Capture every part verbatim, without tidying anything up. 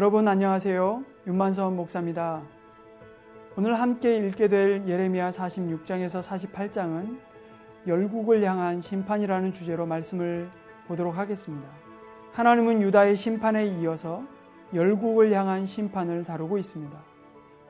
여러분 안녕하세요. 윤만선 목사입니다. 오늘 함께 읽게 될 예레미야 사십육 장에서 사십팔 장은 열국을 향한 심판이라는 주제로 말씀을 보도록 하겠습니다. 하나님은 유다의 심판에 이어서 열국을 향한 심판을 다루고 있습니다.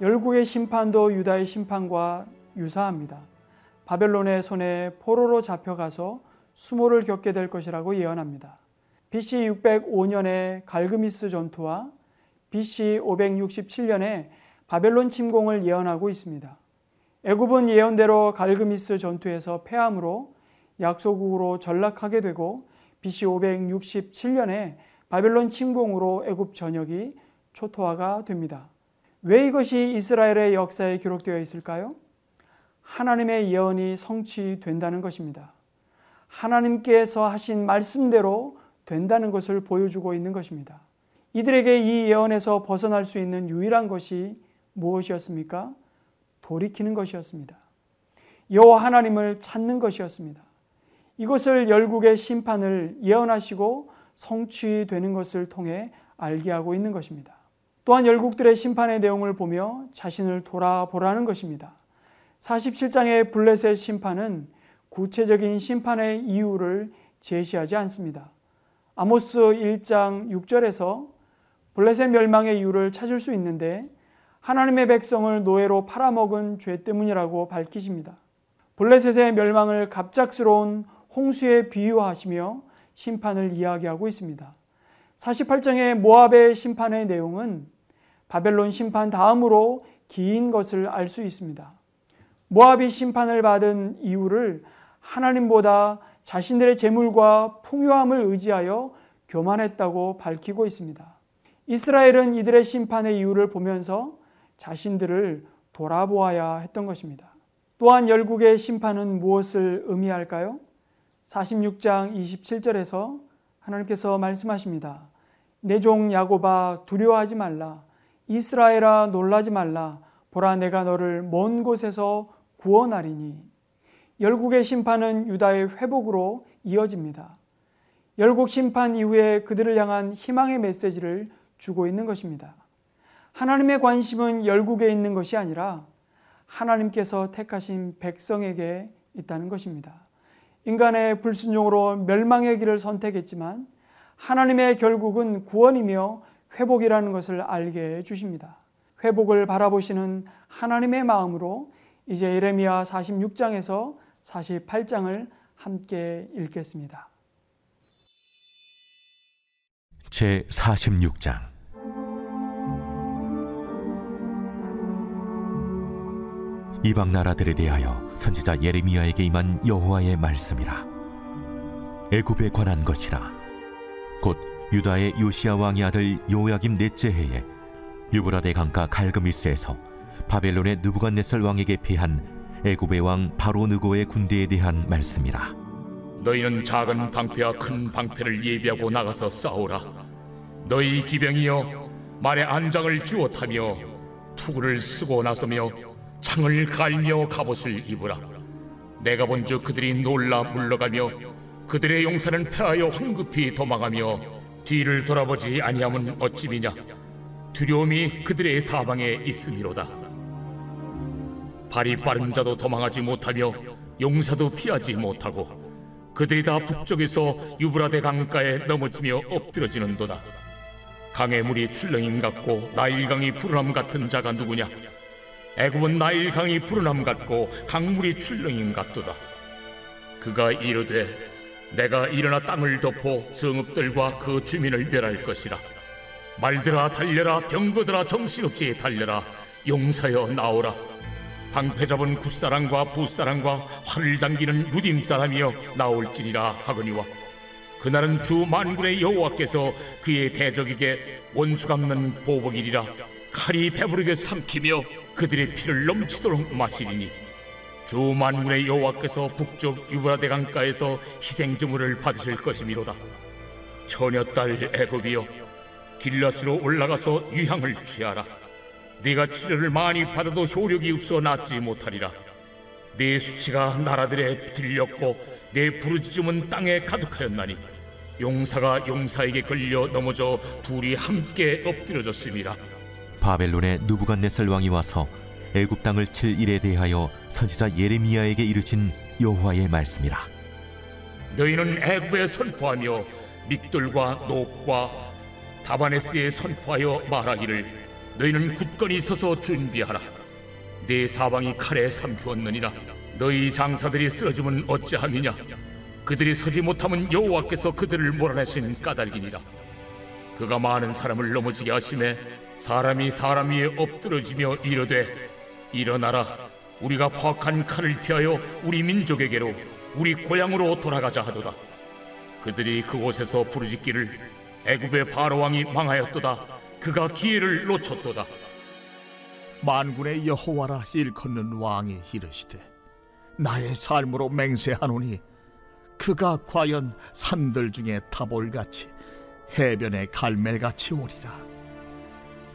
열국의 심판도 유다의 심판과 유사합니다. 바벨론의 손에 포로로 잡혀가서 수모를 겪게 될 것이라고 예언합니다. 비씨 육백오 년의 갈그미스 전투와 비씨 오백육십칠 년에 바벨론 침공을 예언하고 있습니다. 애굽은 예언대로 갈그미스 전투에서 패함으로 약소국으로 전락하게 되고 비씨 오백육십칠 년에 바벨론 침공으로 애굽 전역이 초토화가 됩니다. 왜 이것이 이스라엘의 역사에 기록되어 있을까요? 하나님의 예언이 성취된다는 것입니다. 하나님께서 하신 말씀대로 된다는 것을 보여주고 있는 것입니다. 이들에게 이 예언에서 벗어날 수 있는 유일한 것이 무엇이었습니까? 돌이키는 것이었습니다. 여호와 하나님을 찾는 것이었습니다. 이것을 열국의 심판을 예언하시고 성취되는 것을 통해 알게 하고 있는 것입니다. 또한 열국들의 심판의 내용을 보며 자신을 돌아보라는 것입니다. 사십칠 장의 블레셋 심판은 구체적인 심판의 이유를 제시하지 않습니다. 아모스 일 장 육 절에서 블레셋 멸망의 이유를 찾을 수 있는데 하나님의 백성을 노예로 팔아먹은 죄 때문이라고 밝히십니다. 블레셋의 멸망을 갑작스러운 홍수에 비유하시며 심판을 이야기하고 있습니다. 사십팔 장의 모압의 심판의 내용은 바벨론 심판 다음으로 긴 것을 알 수 있습니다. 모압이 심판을 받은 이유를 하나님보다 자신들의 재물과 풍요함을 의지하여 교만했다고 밝히고 있습니다. 이스라엘은 이들의 심판의 이유를 보면서 자신들을 돌아보아야 했던 것입니다. 또한 열국의 심판은 무엇을 의미할까요? 사십육 장 이십칠 절에서 하나님께서 말씀하십니다. 내 종 야곱아 두려워하지 말라. 이스라엘아 놀라지 말라. 보라 내가 너를 먼 곳에서 구원하리니. 열국의 심판은 유다의 회복으로 이어집니다. 열국 심판 이후에 그들을 향한 희망의 메시지를 주고 있는 것입니다. 하나님의 관심은 열국에 있는 것이 아니라 하나님께서 택하신 백성에게 있다는 것입니다. 인간의 불순종으로 멸망의 길을 선택했지만 하나님의 결국은 구원이며 회복이라는 것을 알게 해주십니다. 회복을 바라보시는 하나님의 마음으로 이제 예레미야 사십육 장에서 사십팔 장을 함께 읽겠습니다. 제사십육 장 이방 나라들에 대하여 선지자 예레미야에게 임한 여호와의 말씀이라. 애굽에 관한 것이라. 곧 유다의 요시야 왕의 아들 요야김 넷째 해에 유브라데 강가 갈그미스에서 바벨론의 느부갓네살 왕에게 패한 애굽의 왕 바로 느고의 군대에 대한 말씀이라. 너희는 작은 방패와 큰 방패를 예비하고 나가서 싸우라. 너희 기병이여 말의 안장을 쥐어 타며 투구를 쓰고 나서며 창을 갈며 갑옷을 입으라. 내가 본즉 그들이 놀라 물러가며 그들의 용사는 패하여 황급히 도망하며 뒤를 돌아보지 아니함은 어찌미냐. 두려움이 그들의 사방에 있음이로다. 발이 빠른 자도 도망하지 못하며 용사도 피하지 못하고 그들이 다 북쪽에서 유브라데 강가에 넘어지며 엎드러지는도다. 강의 물이 출렁임 같고 나일강이 푸른함 같은 자가 누구냐. 애굽은 나일강이 푸른함 같고 강물이 출렁임 같도다. 그가 이르되 내가 일어나 땅을 덮어 성읍들과 그 주민을 멸할 것이라. 말들아 달려라. 병거들아 정신없이 달려라. 용사여 나오라. 방패 잡은 굿사람과 부사람과 활을 당기는 무딤사람이여 나올지니라 하거니와 그날은 주 만군의 여호와께서 그의 대적에게 원수 갚는 보복이리라. 칼이 배부르게 삼키며 그들의 피를 넘치도록 마시리니 주 만군의 여호와께서 북쪽 유브라데 강가에서 희생제물을 받으실 것이미로다. 처녀딸 애굽이여 길라스로 올라가서 유향을 취하라. 네가 치료를 많이 받아도 효력이 없어 낫지 못하리라. 네 수치가 나라들에 들렸고 네 부르짖음은 땅에 가득하였나니 용사가 용사에게 걸려 넘어져 둘이 함께 엎드려졌습니다. 바벨론의 느부갓네살 왕이 와서 애굽 땅을 칠 일에 대하여 선지자 예레미야에게 이르신 여호와의 말씀이라. 너희는 애굽에 선포하며 믹돌과 녹과 다바네스에 선포하여 말하기를 너희는 굳건히 서서 준비하라. 네 사방이 칼에 삼키었느니라. 너희 장사들이 쓰러지면 어찌하느냐. 그들이 서지 못하면 여호와께서 그들을 몰아내신 까닭이니라. 그가 많은 사람을 넘어지게 하심에 사람이 사람 위에 엎드러지며 이르되 일어나라, 우리가 파악한 칼을 피하여 우리 민족에게로 우리 고향으로 돌아가자 하도다. 그들이 그곳에서 부르짖기를 애굽의 바로왕이 망하였도다. 그가 기회를 놓쳤도다. 만군의 여호와라 일컫는 왕이 이르시되 나의 삶으로 맹세하노니 그가 과연 산들 중에 타볼같이 해변의 갈멜같이 오리라.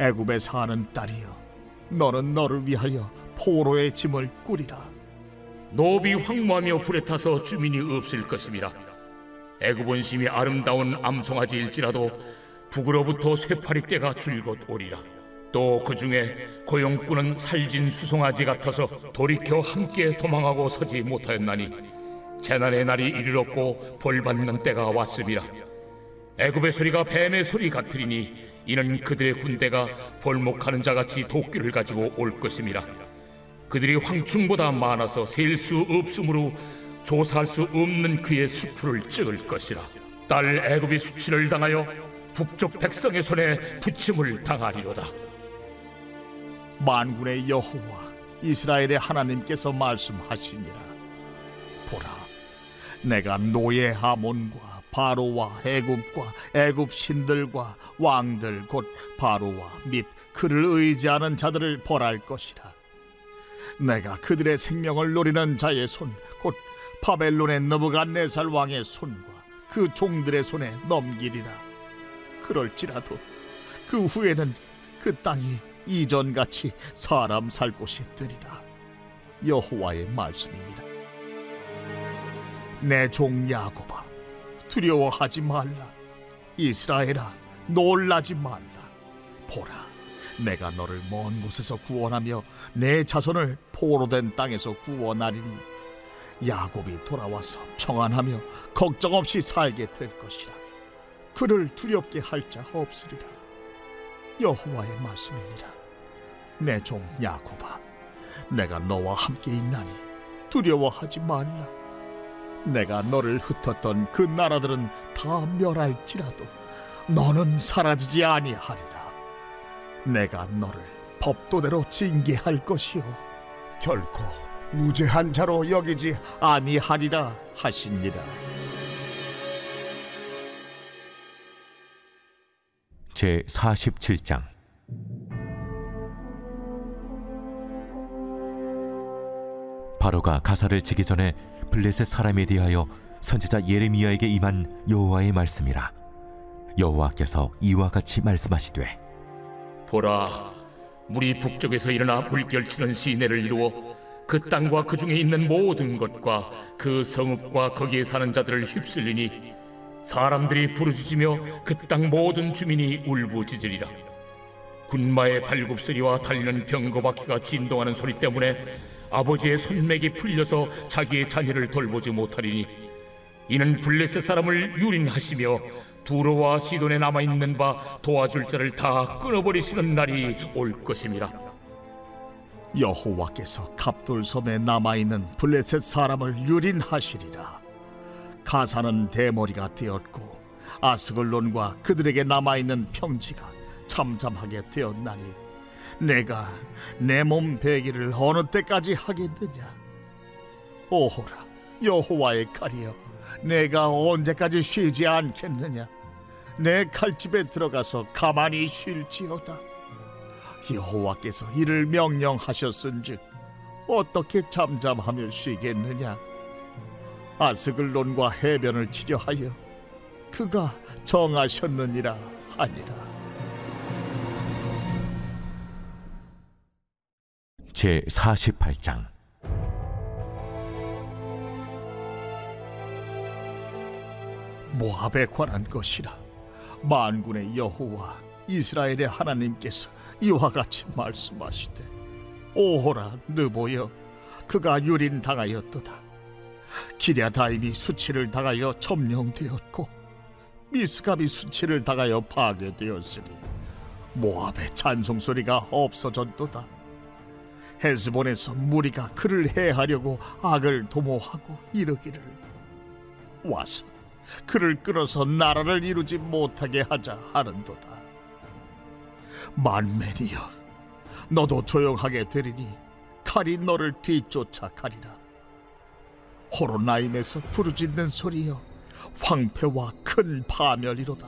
애굽에 사는 딸이여, 너는 너를 위하여 포로의 짐을 꾸리라. 노비 황무하며 불에 타서 주민이 없을 것입니다. 애굽은 심히 아름다운 암송아지일지라도 북으로부터 쇠파리 떼가 줄곧 오리라. 또 그 중에 고용꾼은 살진 수송아지 같아서 돌이켜 함께 도망하고 서지 못하였나니 재난의 날이 이르렀고 벌받는 때가 왔음이라. 애굽의 소리가 뱀의 소리 같으리니 이는 그들의 군대가 벌목하는 자같이 도끼를 가지고 올 것임이라. 그들이 황충보다 많아서 셀 수 없으므로 조사할 수 없는 그의 수풀을 찍을 것이라. 딸 애굽이 수치를 당하여 북쪽 백성의 손에 부침을 당하리로다. 만군의 여호와 이스라엘의 하나님께서 말씀하시니라. 보라, 내가 노예 하몬과 바로와 애굽과 애굽 신들과 왕들 곧 바로와 및 그를 의지하는 자들을 벌할 것이라. 내가 그들의 생명을 노리는 자의 손 곧 바벨론의 느부갓네살 왕의 손과 그 종들의 손에 넘기리라. 그럴지라도 그 후에는 그 땅이 이전같이 사람 살 곳이 되리라. 여호와의 말씀이니라. 내 종 야곱아, 두려워하지 말라. 이스라엘아, 놀라지 말라. 보라, 내가 너를 먼 곳에서 구원하며 내 자손을 포로된 땅에서 구원하리니 야곱이 돌아와서 평안하며 걱정 없이 살게 될 것이라. 그를 두렵게 할 자 없으리라. 여호와의 말씀이니라. 내 종 야곱아, 내가 너와 함께 있나니 두려워하지 말라. 내가 너를 흩었던 그 나라들은 다 멸할지라도 너는 사라지지 아니하리라. 내가 너를 법도대로 징계할 것이요 결코 무죄한 자로 여기지 아니하리라 하시니라. 제사십칠 장. 바로가 가사를 치기 전에 블레셋 사람에 대하여 선지자 예레미야에게 임한 여호와의 말씀이라. 여호와께서 이와 같이 말씀하시되 보라, 물이 북쪽에서 일어나 물결치는 시내를 이루어 그 땅과 그 중에 있는 모든 것과 그 성읍과 거기에 사는 자들을 휩쓸리니 사람들이 부르짖으며 그 땅 모든 주민이 울부짖으리라. 군마의 발굽소리와 달리는 병거바퀴가 진동하는 소리 때문에 아버지의 손맥이 풀려서 자기의 자녀를 돌보지 못하리니 이는 블레셋 사람을 유린하시며 두로와 시돈에 남아있는 바 도와줄 자를 다 끊어버리시는 날이 올 것입니다. 여호와께서 갑돌섬에 남아있는 블레셋 사람을 유린하시리라. 가사는 대머리가 되었고 아스글론과 그들에게 남아있는 평지가 잠잠하게 되었나니 내가 내 몸 베기를 어느 때까지 하겠느냐. 오호라, 여호와의 칼이여, 내가 언제까지 쉬지 않겠느냐. 내 칼집에 들어가서 가만히 쉴지어다. 여호와께서 이를 명령하셨은즉 어떻게 잠잠하며 쉬겠느냐. 아스글론과 해변을 치려하여 그가 정하셨느니라 하니라. 제사십팔 장. 모압에 관한 것이라. 만군의 여호와 이스라엘의 하나님께서 이와 같이 말씀하시되, 오호라 느보여, 그가 유린당하였도다. 기랴다임이 수치를 당하여 점령되었고 미스갑이 수치를 당하여 파괴되었으니 모압의 찬송소리가 없어졌도다. 헤스본에서 무리가 그를 해하려고 악을 도모하고 이르기를, 와서 그를 끌어서 나라를 이루지 못하게 하자 하는도다. 만맨이여, 너도 조용하게 되리니 칼이 너를 뒤쫓아 가리라. 호로나임에서 부르짖는 소리여, 황폐와 큰 파멸이로다.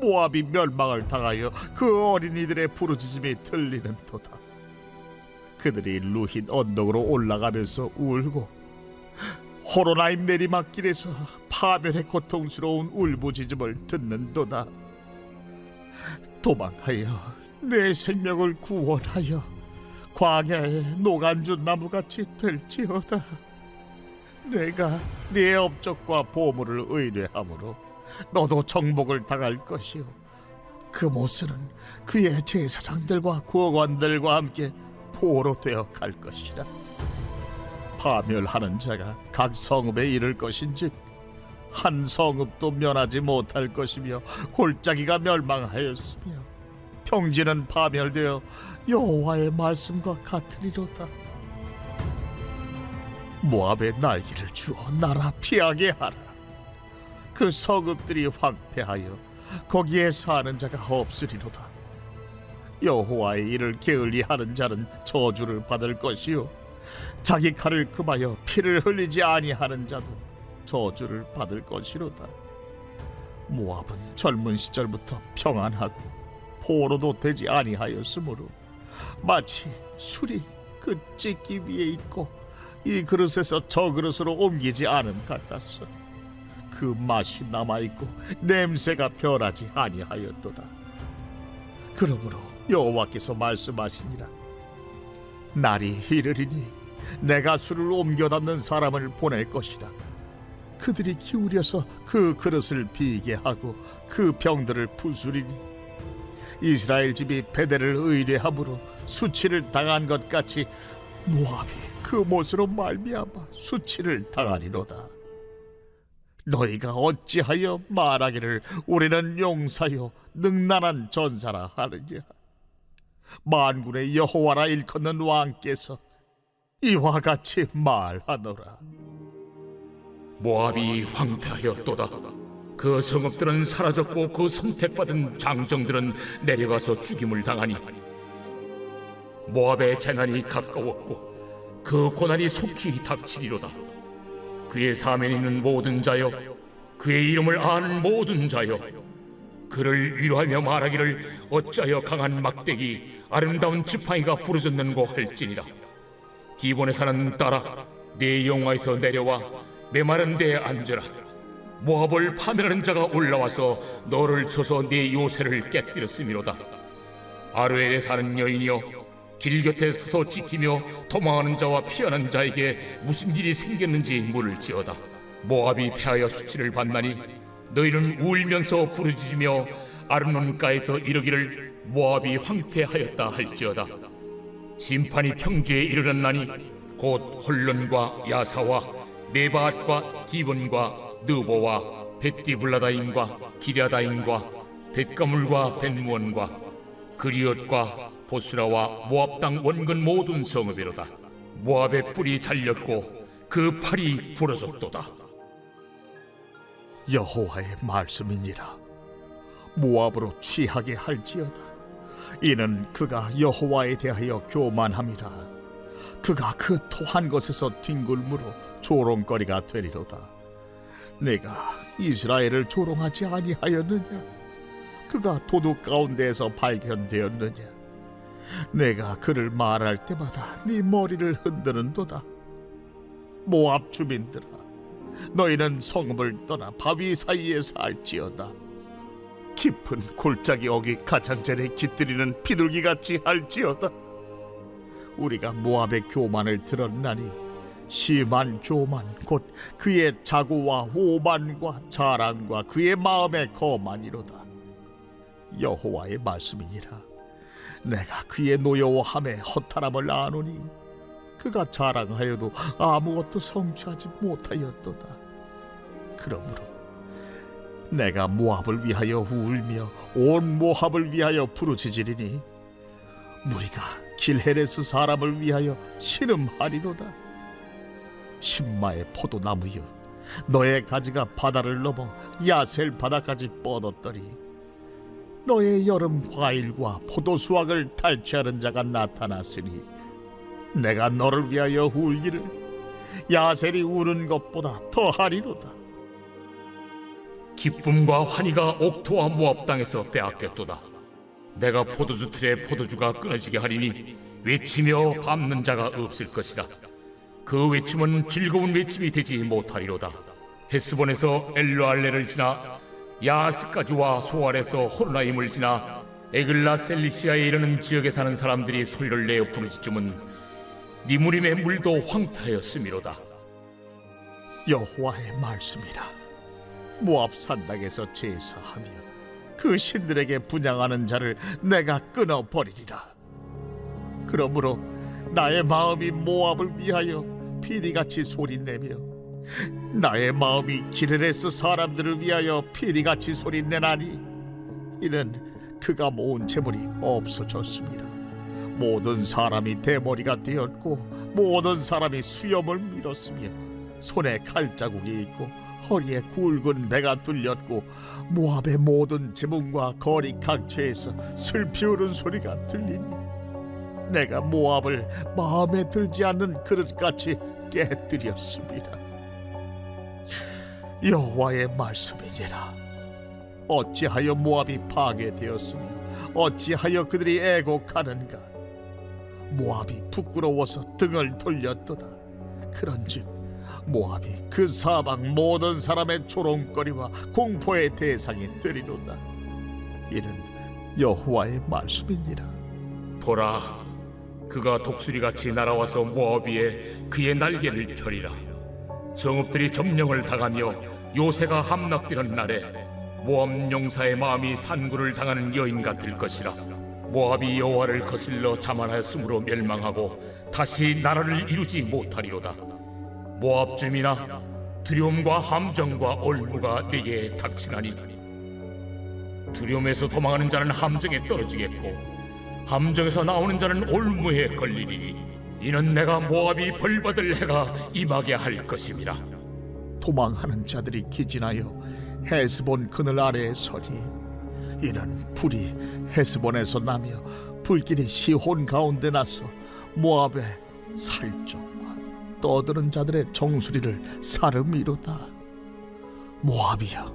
모압이 멸망을 당하여 그 어린이들의 부르짖음이 들리는도다. 그들이 루힌 언덕으로 올라가면서 울고 호로나임 내리막길에서 파멸의 고통스러운 울부짖음을 듣는도다. 도망하여 내 생명을 구원하여 광야의 노간주 나무같이 될지어다. 내가 네 업적과 보물을 의뢰함으로 너도 정복을 당할 것이요, 그 모습은 그의 제사장들과 구호관들과 함께 포로 되어 갈 것이라. 파멸하는 자가 각 성읍에 이를 것인즉 한 성읍도 면하지 못할 것이며, 골짜기가 멸망하였으며 평지는 파멸되어 여호와의 말씀과 같으리로다. 모압의 날개를 주어 나라 피하게 하라. 그 성읍들이 황폐하여 거기에 사는 자가 없으리로다. 여호와의 일을 게을리 하는 자는 저주를 받을 것이요, 자기 칼을 금하여 피를 흘리지 아니하는 자도 저주를 받을 것이로다. 모압은 젊은 시절부터 평안하고 포로도 되지 아니하였으므로 마치 술이 그 찢기 위에 있고 이 그릇에서 저 그릇으로 옮기지 않은 같았어. 그 맛이 남아있고 냄새가 변하지 아니하였도다. 그러므로 여호와께서 말씀하시니라. 날이 이르리니 내가 술을 옮겨 담는 사람을 보낼 것이라. 그들이 기울여서 그 그릇을 비게 하고 그 병들을 부수리니 이스라엘 집이 베델을 의뢰함으로 수치를 당한 것 같이 모압이 그 못으로 말미암아 수치를 당하리로다. 너희가 어찌하여 말하기를 우리는 용사요 능란한 전사라 하느냐. 만군의 여호와라 일컫는 왕께서 이와 같이 말하노라. 모압이 황폐하였도다. 그 성읍들은 사라졌고 그 선택받은 장정들은 내려가서 죽임을 당하니 모압의 재난이 가까웠고 그 고난이 속히 닥치리로다. 그의 사면에 있는 모든 자여, 그의 이름을 아는 모든 자여, 그를 위로하며 말하기를 어찌하여 강한 막대기 아름다운 지팡이가 부르짖는고 할지니라. 디본에 사는 딸아, 네 영화에서 내려와 메마른 데에 앉으라. 모압을 파멸하는 자가 올라와서 너를 쳐서 네 요새를 깨뜨렸음이로다. 아르엘에 사는 여인이여, 길 곁에 서서 지키며 도망하는 자와 피하는 자에게 무슨 일이 생겼는지 물을지어다. 모압이 패하여 수치를 받나니 너희는 울면서 부르짖으며 아르논가에서 이르기를 모압이 황폐하였다 할지어다. 심판이 평지에 이르렀나니 곧 홀론과 야사와 메바앗과 디본과 느보와 벳디블라다임과 기랴다임과 벳가물과 벳무원과 그리엇과 보스라와 모압 땅 원근 모든 성읍이로다. 모압의 뿔이 잘렸고 그 팔이 부러졌도다. 여호와의 말씀이니라. 모압으로 취하게 할지어다. 이는 그가 여호와에 대하여 교만함이라. 그가 그 토한 것에서 뒹굴므로 조롱거리가 되리로다. 내가 이스라엘을 조롱하지 아니하였느냐? 그가 도둑 가운데에서 발견되었느냐? 내가 그를 말할 때마다 네 머리를 흔드는도다. 모압 주민들아, 너희는 성읍을 떠나 바위 사이에 살지어다. 깊은 골짜기 어귀 가장자리에 깃들이는 비둘기같이 할지어다. 우리가 모압의 교만을 들었나니 심한 교만 곧 그의 자고와 오만과 자랑과 그의 마음의 거만이로다. 여호와의 말씀이니라. 내가 그의 노여워함에 허탈함을 아노니 그가 자랑하여도 아무것도 성취하지 못하였도다. 그러므로 내가 모압을 위하여 울며 온 모압을 위하여 부르짖으리니 무리가 길헤레스 사람을 위하여 신음하리로다. 신마의 포도나무여, 너의 가지가 바다를 넘어 야셀 바다까지 뻗었더니 너의 여름 과일과 포도 수확을 탈취하는 자가 나타났으니 내가 너를 위하여 울기를 야셀이 우는 것보다 더하리로다. 기쁨과 환희가 옥토와 모압 땅에서 빼앗겼도다. 내가 포도주 틀에 포도주가 끊어지게 하리니 외치며 밟는 자가 없을 것이다. 그 외침은 즐거운 외침이 되지 못하리로다. 헤스본에서 엘루알레를 지나 야스까지와 소알에서 호로나임을 지나 에글라 셀리시아에 이르는 지역에 사는 사람들이 소리를 내어 부르짖음은 니무림의 물도 황폐하였음이로다. 여호와의 말씀이라. 모압 산당에서 제사하며 그 신들에게 분향하는 자를 내가 끊어버리리라. 그러므로 나의 마음이 모압을 위하여 피리같이 소리내며 나의 마음이 기르레스 사람들을 위하여 피리같이 소리내나니 이는 그가 모은 재물이 없어졌습니다. 모든 사람이 대머리가 되었고 모든 사람이 수염을 밀었으며 손에 칼자국이 있고 허리에 굵은 배가 뚫렸고 모압의 모든 지붕과 거리 각처에서 슬피 우는 소리가 들리니 내가 모압을 마음에 들지 않는 그릇같이 깨뜨렸습니다. 여호와의 말씀이니라. 어찌하여 모압이 파괴되었으며 어찌하여 그들이 애곡하는가. 모압이 부끄러워서 등을 돌렸도다. 그런즉 모압이 그 사방 모든 사람의 조롱거리와 공포의 대상이 되리로다. 이는 여호와의 말씀이니라. 보라, 그가 독수리같이 날아와서 모압 위에 그의 날개를 펴리라. 성읍들이 점령을 당하며 요새가 함락되는 날에 모압 용사의 마음이 산구를 당하는 여인 같을 것이라. 모압이 여호와를 거슬러 자만하였으므로 멸망하고 다시 나라를 이루지 못하리로다. 모압 주민아, 두려움과 함정과 올무가 네게 닥치나니 두려움에서 도망하는 자는 함정에 떨어지겠고 함정에서 나오는 자는 올무에 걸리리니 이는 내가 모압이 벌받을 해가 임하게 할 것임이라. 도망하는 자들이 기진하여 헤스본 그늘 아래에 서리 이는 불이 헤스본에서 나며 불길이 시혼 가운데 나서 모압의 살적과 떠드는 자들의 정수리를 사름이로다. 모압이여,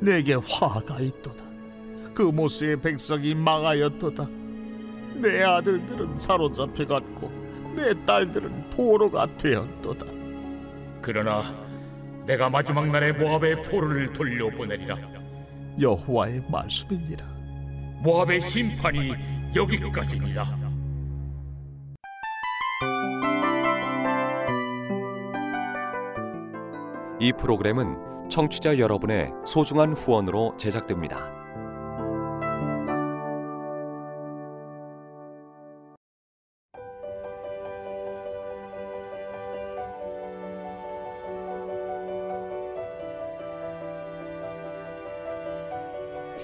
내게 화가 있도다. 그 모세의 백성이 망하였도다. 내 아들들은 사로잡혀갔고 내 딸들은 포로가 되었도다. 그러나 내가 마지막 날에 모압의 포로를 돌려보내리라. 여호와의 말씀이니라. 모압의 심판이 여기까지니라. 이 프로그램은 청취자 여러분의 소중한 후원으로 제작됩니다.